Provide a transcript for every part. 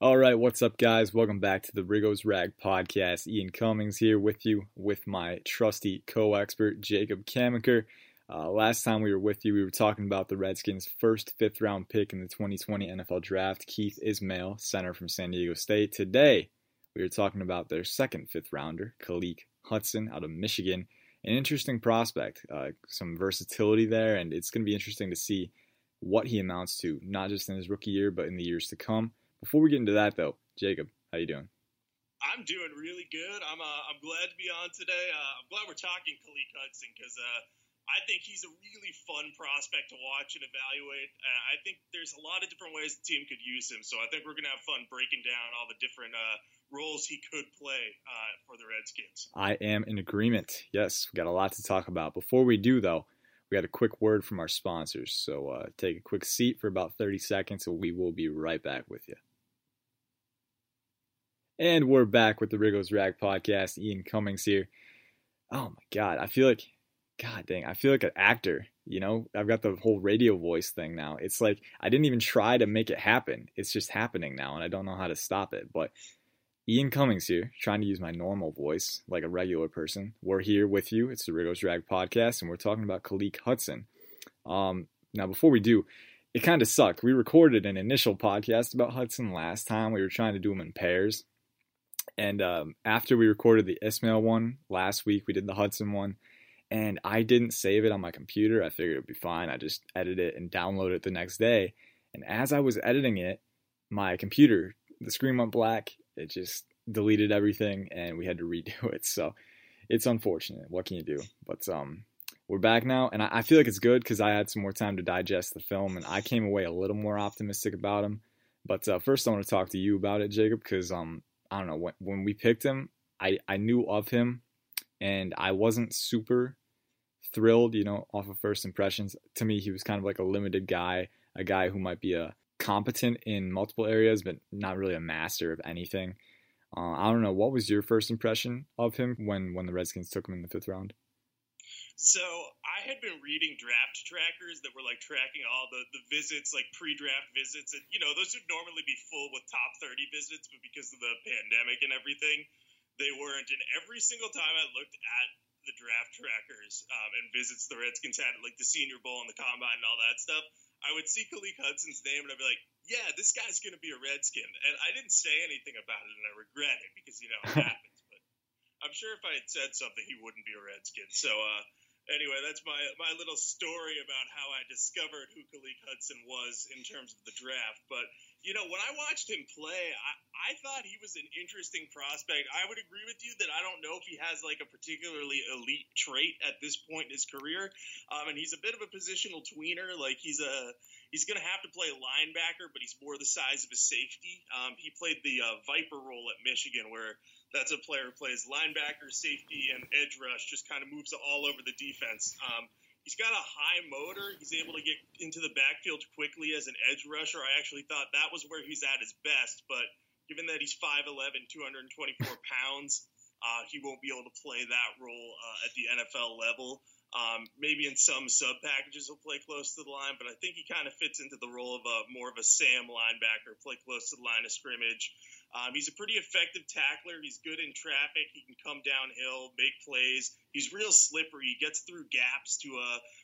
All right, what's up, guys? Welcome back to the Riggo's Rag podcast. Ian Cummings here with you with my trusty co-expert, Jacob Camenker. Last time we were with you, we were talking about the Redskins' first fifth-round pick in the 2020 NFL Draft, Keith Ismail, center from San Diego State. Today, we are talking about their second fifth-rounder, Khaleke Hudson out of Michigan. An interesting prospect, some versatility there, and it's going to be interesting to see what he amounts to, not just in his rookie year, but in the years to come. Before we get into that, though, Jacob, how you doing? I'm doing really good. I'm glad to be on today. I'm glad we're talking Khaleke Hudson because I think he's a really fun prospect to watch and evaluate. I think there's a lot of different ways the team could use him, so I think we're going to have fun breaking down all the different roles he could play for the Redskins. I am in agreement. Yes, we got a lot to talk about. Before we do, though, we got a quick word from our sponsors, so take a quick seat for about 30 seconds, and we will be right back with you. And we're back with the Riggo's Rag podcast. Ian Cummings here. Oh my God, I feel like an actor. You know, I've got the whole radio voice thing now. It's like I didn't even try to make it happen. It's just happening now, and I don't know how to stop it. But Ian Cummings here, trying to use my normal voice like a regular person. We're here with you. It's the Riggo's Rag podcast, and we're talking about Khaleke Hudson. Now, before we do, it kind of sucked. We recorded an initial podcast about Hudson last time. We were trying to do them in pairs. And after we recorded the Ismail one last week, we did the Hudson one, and I didn't save it on my computer. I figured it would be fine. I just edited it and downloaded it the next day. And as I was editing it, my computer, the screen went black. It just deleted everything, and we had to redo it. So it's unfortunate. What can you do? But we're back now, and I feel like it's good because I had some more time to digest the film, and I came away a little more optimistic about him. But first, I want to talk to you about it, Jacob, because I don't know, when we picked him, I knew of him, and I wasn't super thrilled, you know, off of first impressions. To me, he was kind of like a limited guy, a guy who might be competent in multiple areas, but not really a master of anything. I don't know, what was your first impression of him when the Redskins took him in the fifth round? So I had been reading draft trackers that were like tracking all the visits, like pre-draft visits. And, you know, those would normally be full with top 30 visits, but because of the pandemic and everything, they weren't. And every single time I looked at the draft trackers and visits the Redskins had, like the Senior Bowl and the Combine and all that stuff, I would see Khaleke Hudson's name and I'd be like, yeah, this guy's going to be a Redskin. And I didn't say anything about it, and I regret it because, you know, it happens. But I'm sure if I had said something, he wouldn't be a Redskin. So, anyway, that's my little story about how I discovered who Khaleke Hudson was in terms of the draft. But, you know, when I watched him play, I thought he was an interesting prospect. I would agree with you that I don't know if he has, like, a particularly elite trait at this point in his career. And he's a bit of a positional tweener. Like, he's going to have to play linebacker, but he's more the size of a safety. He played the Viper role at Michigan, where – that's a player who plays linebacker, safety, and edge rush, just kind of moves all over the defense. He's got a high motor. He's able to get into the backfield quickly as an edge rusher. I actually thought that was where he's at his best, but given that he's 5'11", 224 pounds, he won't be able to play that role at the NFL level. Maybe in some sub packages he'll play close to the line, but I think he kind of fits into the role of more of a Sam linebacker, play close to the line of scrimmage. He's a pretty effective tackler. He's good in traffic. He can come downhill, make plays. He's real slippery. He gets through gaps to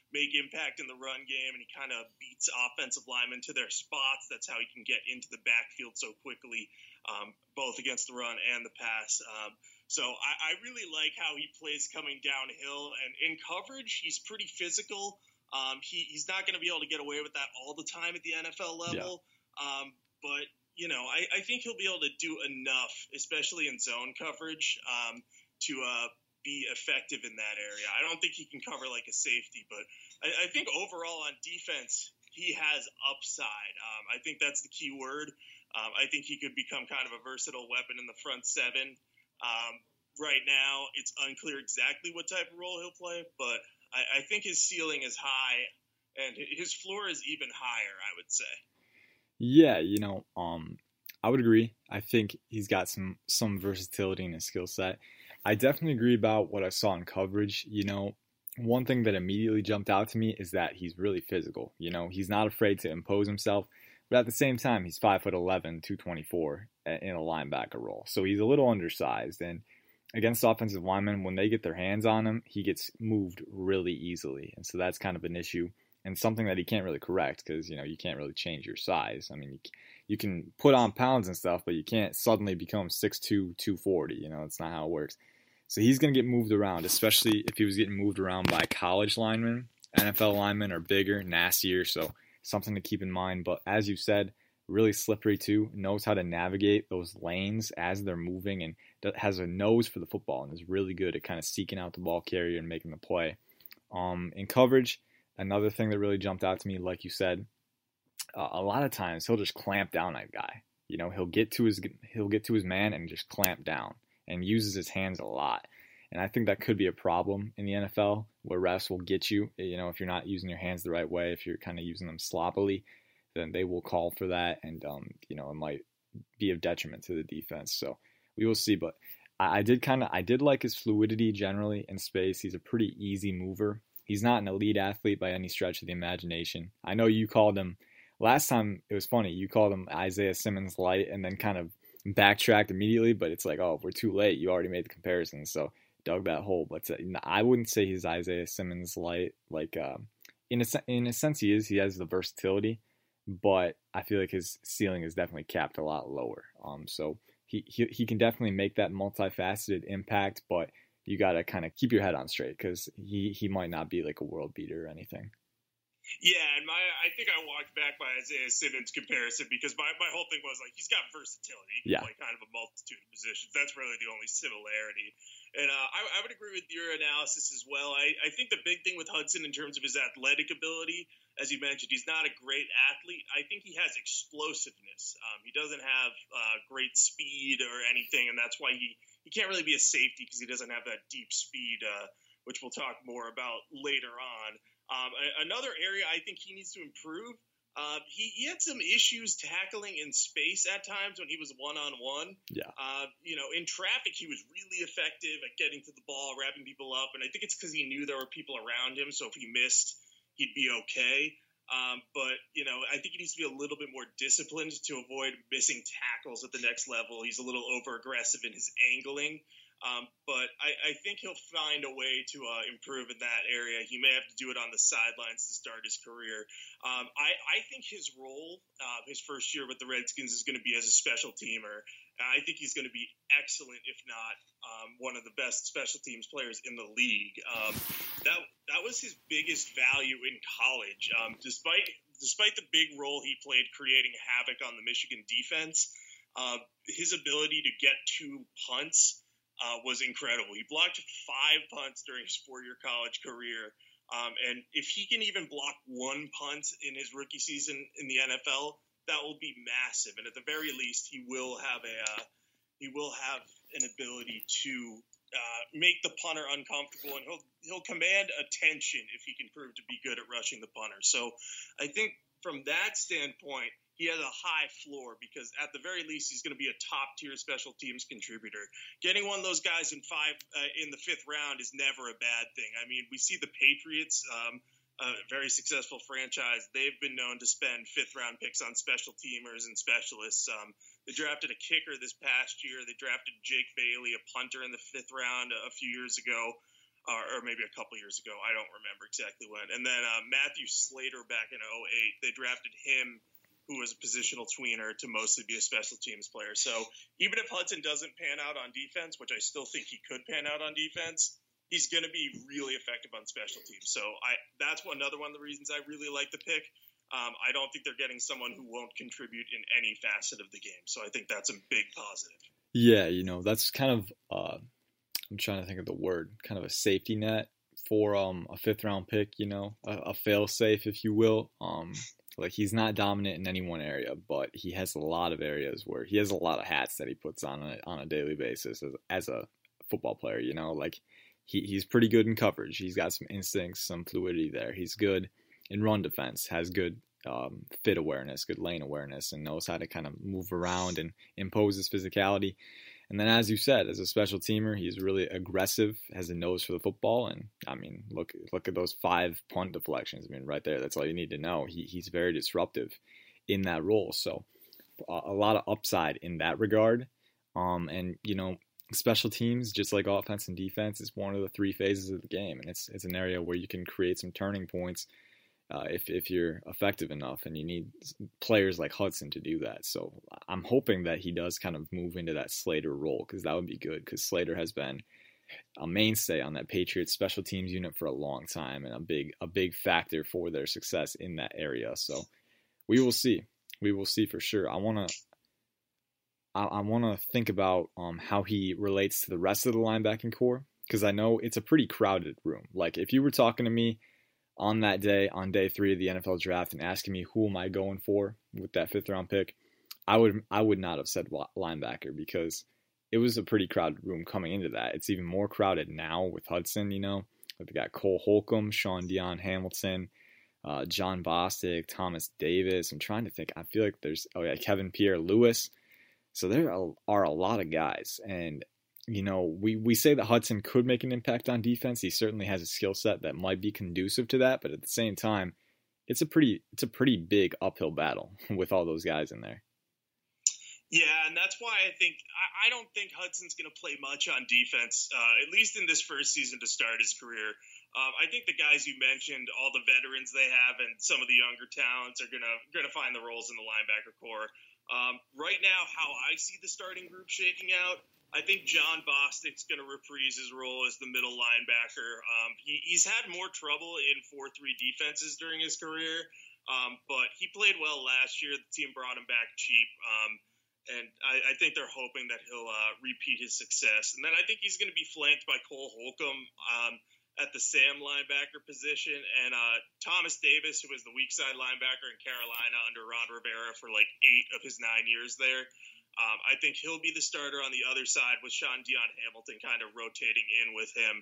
make impact in the run game, and he kind of beats offensive linemen to their spots. That's how he can get into the backfield so quickly, both against the run and the pass. So I really like how he plays coming downhill. And in coverage, he's pretty physical. He's not going to be able to get away with that all the time at the NFL level. Yeah. But, you know, I think he'll be able to do enough, especially in zone coverage, to be effective in that area. I don't think he can cover like a safety, but I think overall on defense, he has upside. I think that's the key word. I think he could become kind of a versatile weapon in the front seven. Right now, it's unclear exactly what type of role he'll play, but I think his ceiling is high, and his floor is even higher, I would say. Yeah, you know, I would agree. I think he's got some versatility in his skill set. I definitely agree about what I saw in coverage. You know, one thing that immediately jumped out to me is that he's really physical. You know, he's not afraid to impose himself. But at the same time, he's 5'11", 224 in a linebacker role. So he's a little undersized. And against offensive linemen, when they get their hands on him, he gets moved really easily. And so that's kind of an issue and something that he can't really correct because, you know, you can't really change your size. I mean, you can put on pounds and stuff, but you can't suddenly become 6'2", 240. You know, it's not how it works. So he's going to get moved around, especially if he was getting moved around by college linemen. NFL linemen are bigger, nastier, so something to keep in mind. But as you said, really slippery too, knows how to navigate those lanes as they're moving and has a nose for the football and is really good at kind of seeking out the ball carrier and making the play. In coverage, another thing that really jumped out to me, like you said, a lot of times he'll just clamp down on a guy. You know, he'll get to his man and just clamp down and uses his hands a lot. And I think that could be a problem in the NFL where refs will get you. You know, if you're not using your hands the right way, if you're kind of using them sloppily, then they will call for that. And, you know, it might be of detriment to the defense. So we will see. But I did like his fluidity generally in space. He's a pretty easy mover. He's not an elite athlete by any stretch of the imagination. I know you called him last time. It was funny. You called him Isaiah Simmons light and then kind of backtracked immediately. But it's like, oh, we're too late. You already made the comparison. So dug that hole, but I wouldn't say he's Isaiah Simmons light. Like in a sense, he is. He has the versatility, but I feel like his ceiling is definitely capped a lot lower. So he can definitely make that multifaceted impact, but you got to kind of keep your head on straight because he might not be like a world beater or anything. Yeah, and I think I walked back my Isaiah Simmons comparison because my whole thing was like he's got versatility. He can play kind of a multitude of positions. That's really the only similarity. And I would agree with your analysis as well. I think the big thing with Hudson in terms of his athletic ability, as you mentioned, he's not a great athlete. I think he has explosiveness. He doesn't have great speed or anything, and that's why he can't really be a safety because he doesn't have that deep speed, which we'll talk more about later on. Another area I think he needs to improve, he had some issues tackling in space at times when he was one-on-one. Yeah. You know, in traffic, he was really effective at getting to the ball, wrapping people up. And I think it's because he knew there were people around him. So if he missed, he'd be okay. But, you know, I think he needs to be a little bit more disciplined to avoid missing tackles at the next level. He's a little over-aggressive in his angling. But I think he'll find a way to improve in that area. He may have to do it on the sidelines to start his career. I think his role, his first year with the Redskins, is going to be as a special teamer. I think he's going to be excellent, if not one of the best special teams players in the league. That was his biggest value in college. Despite the big role he played creating havoc on the Michigan defense, his ability to get two punts was incredible. He blocked 5 punts during his 4-year college career. And if he can even block 1 punt in his rookie season in the NFL, that will be massive. And at the very least, he will have an ability to make the punter uncomfortable, and he'll command attention if he can prove to be good at rushing the punter. So I think from that standpoint, he has a high floor because at the very least, he's going to be a top-tier special teams contributor. Getting one of those guys in the 5th round is never a bad thing. I mean, we see the Patriots, a very successful franchise. They've been known to spend 5th-round picks on special teamers and specialists. They drafted a kicker this past year. They drafted Jake Bailey, a punter, in the 5th round a few years ago. Or maybe a couple years ago. I don't remember exactly when. And then Matthew Slater back in 2008, they drafted him, who was a positional tweener, to mostly be a special teams player. So even if Hudson doesn't pan out on defense, which I still think he could pan out on defense, he's going to be really effective on special teams. So that's another one of the reasons I really like the pick. I don't think they're getting someone who won't contribute in any facet of the game. So I think that's a big positive. Yeah, you know, that's kind of I'm trying to think of the word, kind of a safety net for a 5th-round pick, you know, a fail-safe, if you will. Like, he's not dominant in any one area, but he has a lot of areas where he has a lot of hats that he puts on a daily basis as a football player, you know. Like, he's pretty good in coverage. He's got some instincts, some fluidity there. He's good in run defense, has good fit awareness, good lane awareness, and knows how to kind of move around and impose his physicality. And then, as you said, as a special teamer, he's really aggressive, has a nose for the football. And, I mean, look at those 5 punt deflections. I mean, right there, that's all you need to know. He's very disruptive. in that role. So a lot of upside in that regard. And, you know, special teams, just like offense and defense, is one of the three phases of the game. And it's an area where you can create some turning points if you're effective enough. And you need players like Hudson to do that. So I'm hoping that he does kind of move into that Slater role, because that would be good, because Slater has been a mainstay on that Patriots special teams unit for a long time, and a big factor for their success in that area. So we will see. We will see for sure. I want to think about how he relates to the rest of the linebacking corps, because I know it's a pretty crowded room. Like, if you were talking to me on that day, on day 3 of the NFL draft, and asking me who am I going for with that 5th round pick, I would not have said linebacker, because it was a pretty crowded room coming into that. It's even more crowded now with Hudson, you know. They've got Cole Holcomb, Sean Dion Hamilton, John Bostic, Thomas Davis. I'm trying to think. I feel like there's Kevin Pierre-Louis. So there are a lot of guys. And, you know, we say that Hudson could make an impact on defense. He certainly has a skill set that might be conducive to that. But at the same time, it's a pretty big uphill battle with all those guys in there. Yeah, and that's why I don't think Hudson's going to play much on defense, at least in this first season to start his career. I think the guys you mentioned, all the veterans they have and some of the younger talents are going to find the roles in the linebacker corps. Right now, how I see the starting group shaking out, I think John Bostic's going to reprise his role as the middle linebacker. He's had more trouble in 4-3 defenses during his career, but he played well last year. The team brought him back cheap. And I think they're hoping that he'll repeat his success. And then I think he's going to be flanked by Cole Holcomb at the Sam linebacker position, and Thomas Davis, who was the weak side linebacker in Carolina under Ron Rivera for like 8 of his 9 years there. I think he'll be the starter on the other side, with Sean Dion Hamilton kind of rotating in with him.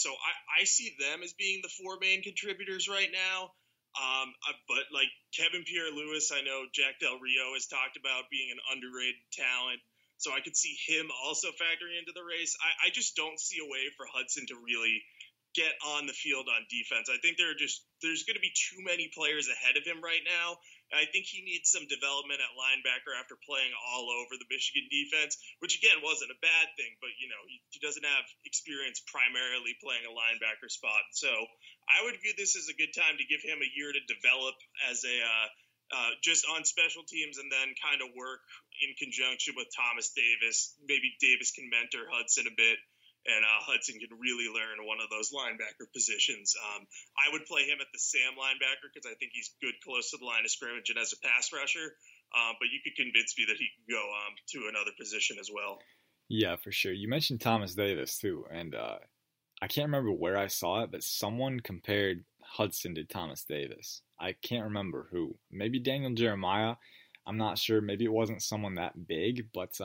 So I see them as being the 4 main contributors right now. But like Kevin Pierre-Louis, I know Jack Del Rio has talked about being an underrated talent, so I could see him also factoring into the race. I just don't see a way for Hudson to really get on the field on defense. I think there's going to be too many players ahead of him right now. I think he needs some development at linebacker after playing all over the Michigan defense, which again wasn't a bad thing, but you know, he doesn't have experience primarily playing a linebacker spot. So I would view this as a good time to give him a year to develop as a just on special teams, and then kind of work in conjunction with Thomas Davis. Maybe Davis can mentor Hudson a bit, and Hudson can really learn one of those linebacker positions. I would play him at the Sam linebacker because I think he's good close to the line of scrimmage and as a pass rusher, but you could convince me that he could go to another position as well. Yeah, for sure. You mentioned Thomas Davis too, and I can't remember where I saw it, but someone compared Hudson to Thomas Davis. I can't remember who. Maybe Daniel Jeremiah. I'm not sure. Maybe it wasn't someone that big, but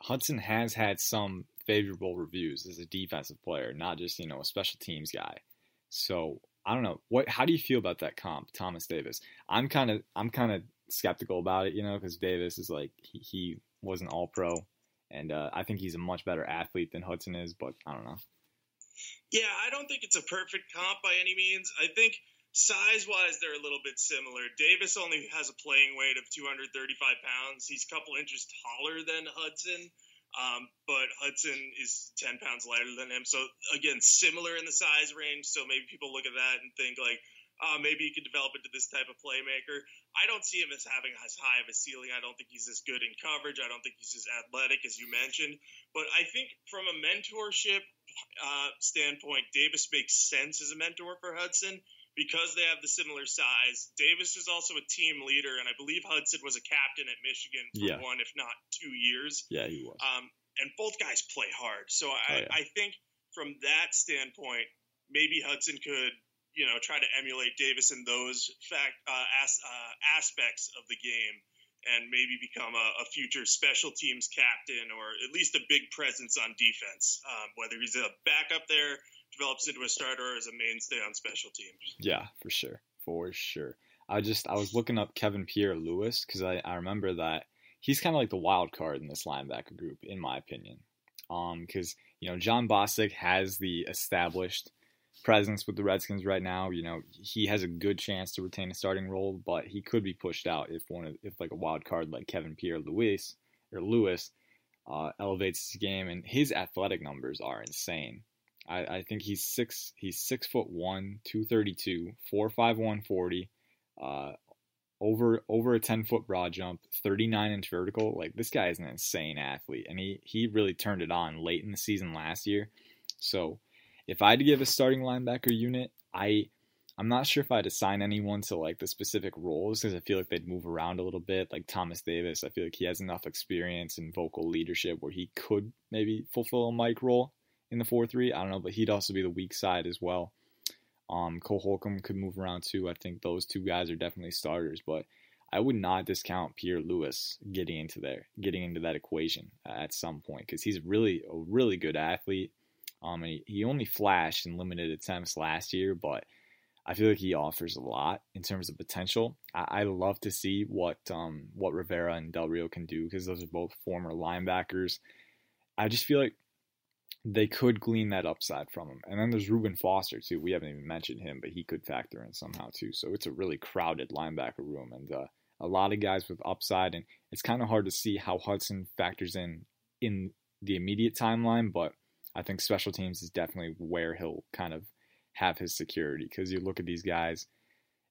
Hudson has had some favorable reviews as a defensive player, not just, you know, a special teams guy. So I don't know. How do you feel about that comp, Thomas Davis? I'm kind of skeptical about it, you know, because Davis is like he was an All-Pro, and I think he's a much better athlete than Hudson is. But I don't know. Yeah, I don't think it's a perfect comp by any means. I think size-wise, they're a little bit similar. Davis only has a playing weight of 235 pounds. He's a couple inches taller than Hudson. But Hudson is 10 pounds lighter than him. So, again, similar in the size range. So maybe people look at that and think, like, maybe he could develop into this type of playmaker. I don't see him as having as high of a ceiling. I don't think he's as good in coverage. I don't think he's as athletic as you mentioned. But I think from a mentorship standpoint, Davis makes sense as a mentor for Hudson because they have the similar size. Davis is also a team leader, and I believe Hudson was a captain at Michigan for 1, if not 2 years. Yeah, he was. And both guys play hard. So I think from that standpoint, maybe Hudson could, you know, try to emulate Davis in those aspects of the game, and maybe become a future special teams captain, or at least a big presence on defense, whether he's a backup there, develops into a starter, as a mainstay on special teams. Yeah, for sure. For sure. I was looking up Kevin Pierre-Louis because I remember that he's kind of like the wild card in this linebacker group, in my opinion. Because, you know, John Bostic has the established presence with the Redskins right now, you know, he has a good chance to retain a starting role, but he could be pushed out if like a wild card like Kevin Pierre-Louis or elevates his game. And his athletic numbers are insane. I think he's 6'1", 232, 4'5", 140, over a 10-foot broad jump, 39-inch vertical. Like, this guy is an insane athlete, and he really turned it on late in the season last year. So if I had to give a starting linebacker unit, I'm not sure if I'd assign anyone to like the specific roles, because I feel like they'd move around a little bit. Like Thomas Davis, I feel like he has enough experience in vocal leadership where he could maybe fulfill a mic role in the 4-3. I don't know, but he'd also be the weak side as well. Cole Holcomb could move around too. I think those two guys are definitely starters, but I would not discount Pierre-Louis getting into that equation at some point, because he's really a really good athlete. And he only flashed in limited attempts last year, but I feel like he offers a lot in terms of potential. I love to see what Rivera and Del Rio can do, because those are both former linebackers. I just feel like they could glean that upside from him. And then there's Reuben Foster, too. We haven't even mentioned him, but he could factor in somehow, too. So it's a really crowded linebacker room, and a lot of guys with upside. And it's kind of hard to see how Hudson factors in the immediate timeline, but I think special teams is definitely where he'll kind of have his security, because you look at these guys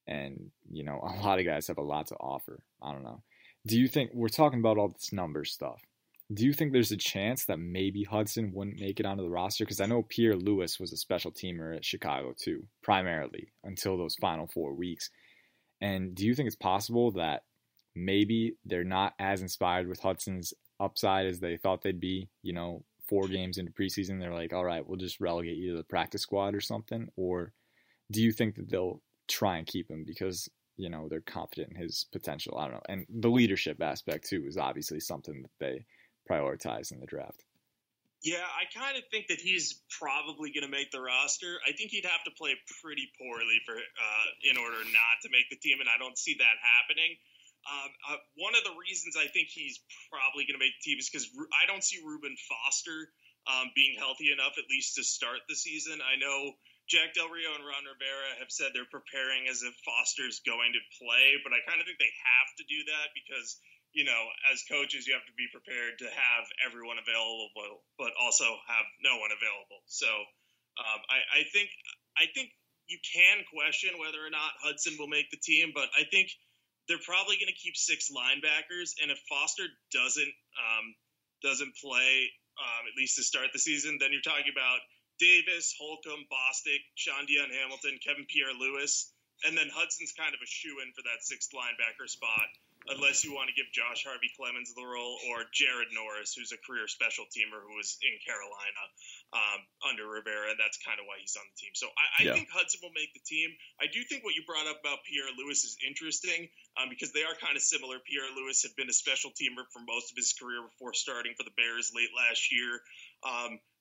and, you know, a lot of guys have a lot to offer. I don't know. Do you think, we're talking about all this number stuff, do you think there's a chance that maybe Hudson wouldn't make it onto the roster? Because I know Pierre-Louis was a special teamer at Chicago too, primarily, until those final 4 weeks. And do you think it's possible that maybe they're not as inspired with Hudson's upside as they thought they'd be, you know, 4 games into preseason? They're like, all right, we'll just relegate you to the practice squad or something? Or do you think that they'll try and keep him because, you know, they're confident in his potential? I don't know. And the leadership aspect too is obviously something that they prioritize in the draft. Yeah, I kind of think that he's probably going to make the roster. I think he'd have to play pretty poorly for in order not to make the team, and I don't see that happening. One of the reasons I think he's probably going to make the team is because I don't see Reuben Foster being healthy enough, at least to start the season. I know Jack Del Rio and Ron Rivera have said they're preparing as if Foster's going to play, but I kind of think they have to do that because, you know, as coaches, you have to be prepared to have everyone available, but also have no one available. So I think you can question whether or not Hudson will make the team, but I think they're probably going to keep 6 linebackers, and if Foster doesn't play at least to start the season, then you're talking about Davis, Holcomb, Bostic, Sean Dion Hamilton, Kevin Pierre-Louis, and then Hudson's kind of a shoe-in for that 6th linebacker spot, unless you want to give Josh Harvey Clemens the role or Jared Norris, who's a career special teamer who was in Carolina under Rivera, and that's kind of why he's on the team. So I think Hudson will make the team. I do think what you brought up about Pierre-Louis is interesting because they are kind of similar. Pierre-Louis had been a special teamer for most of his career before starting for the Bears late last year.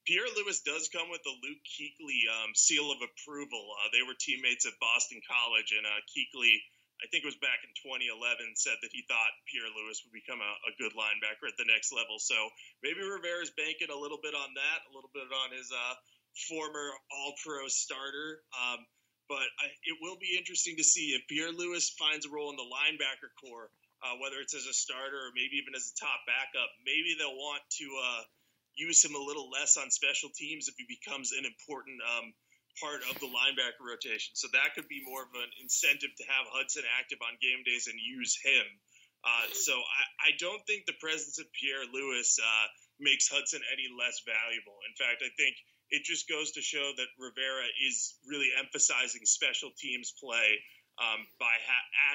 Pierre-Louis does come with the Luke Kuechly seal of approval. They were teammates at Boston College, and Kuechly, I think it was back in 2011, said that he thought Pierre-Louis would become a good linebacker at the next level. So maybe Rivera's banking a little bit on that, a little bit on his former All-Pro starter. But it will be interesting to see if Pierre-Louis finds a role in the linebacker corps, whether it's as a starter or maybe even as a top backup. Maybe they'll want to use him a little less on special teams if he becomes an important part of the linebacker rotation. So that could be more of an incentive to have Hudson active on game days and use him. So I don't think the presence of Pierre-Louis makes Hudson any less valuable. In fact, I think it just goes to show that Rivera is really emphasizing special teams play by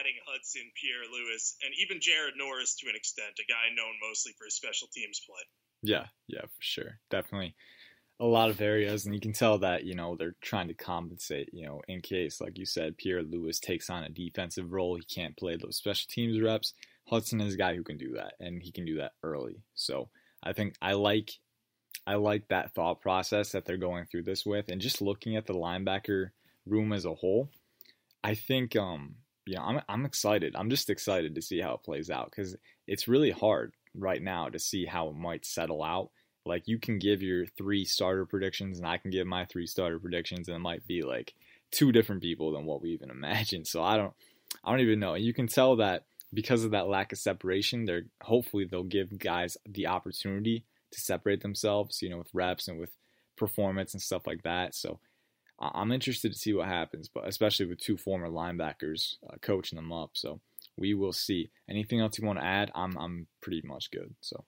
adding Hudson, Pierre-Louis, and even Jared Norris to an extent, a guy known mostly for his special teams play. Yeah, for sure. Definitely a lot of areas. And you can tell that, you know, they're trying to compensate, you know, in case, like you said, Pierre-Louis takes on a defensive role. He can't play those special teams reps. Hudson is a guy who can do that, and he can do that early. So I think I like that thought process that they're going through this with. And just looking at the linebacker room as a whole, I think, I'm excited. I'm just excited to see how it plays out, because it's really hard right now to see how it might settle out. Like, you can give your three starter predictions, and I can give my three starter predictions, and it might be like two different people than what we even imagined. So I don't even know. And you can tell that because of that lack of separation, hopefully they'll give guys the opportunity to separate themselves, you know, with reps and with performance and stuff like that. So I'm interested to see what happens, but especially with two former linebackers coaching them up. So we will see. Anything else you want to add? I'm pretty much good. So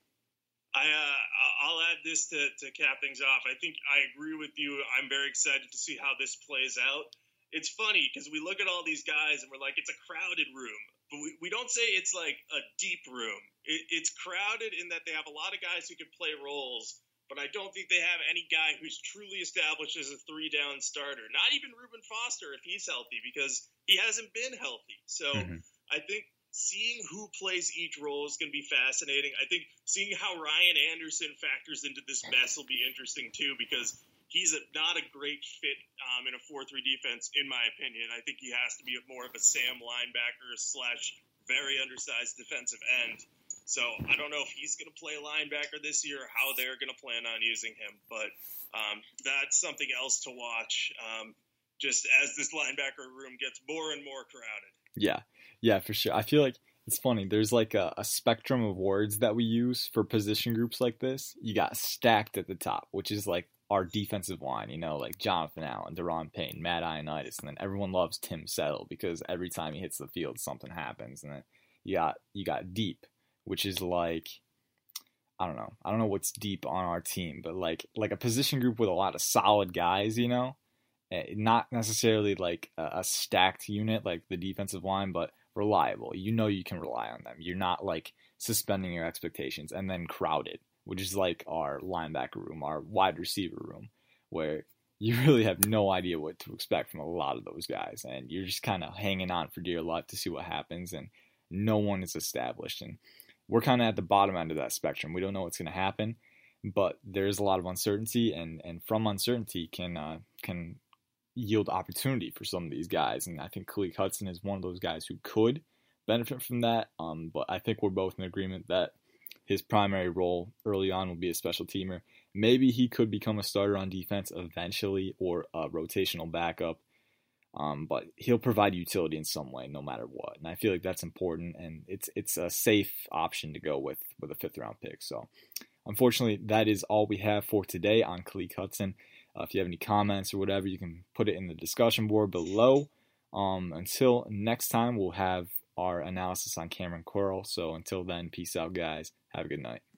I'll add this to cap things off. I think I agree with you. I'm very excited to see how this plays out. It's funny because we look at all these guys and we're like, it's a crowded room. But we don't say it's like a deep room. It's crowded in that they have a lot of guys who can play roles, but I don't think they have any guy who's truly established as a three-down starter. Not even Reuben Foster if he's healthy, because he hasn't been healthy. So I think seeing who plays each role is going to be fascinating. I think seeing how Ryan Anderson factors into this mess will be interesting too, because he's not a great fit in a 4-3 defense, in my opinion. I think he has to be more of a Sam linebacker / very undersized defensive end. So I don't know if he's going to play linebacker this year or how they're going to plan on using him. But that's something else to watch just as this linebacker room gets more and more crowded. Yeah, for sure. I feel like it's funny. There's like a spectrum of words that we use for position groups like this. You got stacked at the top, which is like our defensive line, you know, like Jonathan Allen, Daron Payne, Matt Ioannidis, and then everyone loves Tim Settle because every time he hits the field, something happens. And then you got deep, which is like, I don't know what's deep on our team, but like a position group with a lot of solid guys, you know, not necessarily like a stacked unit like the defensive line, but reliable. You know, you can rely on them. You're not like suspending your expectations. And then crowded, which is like our linebacker room, our wide receiver room, where you really have no idea what to expect from a lot of those guys. And you're just kind of hanging on for dear life to see what happens. And no one is established. And we're kind of at the bottom end of that spectrum. We don't know what's going to happen, but there's a lot of uncertainty. And from uncertainty can yield opportunity for some of these guys. And I think Khaleke Hudson is one of those guys who could benefit from that. But I think we're both in agreement that his primary role early on will be a special teamer. Maybe he could become a starter on defense eventually or a rotational backup, but he'll provide utility in some way no matter what. And I feel like that's important, and it's a safe option to go with a fifth-round pick. So, unfortunately, that is all we have for today on Khaleke Hudson. If you have any comments or whatever, you can put it in the discussion board below. Until next time, we'll have our analysis on Cameron Coral. So until then, peace out, guys. Have a good night.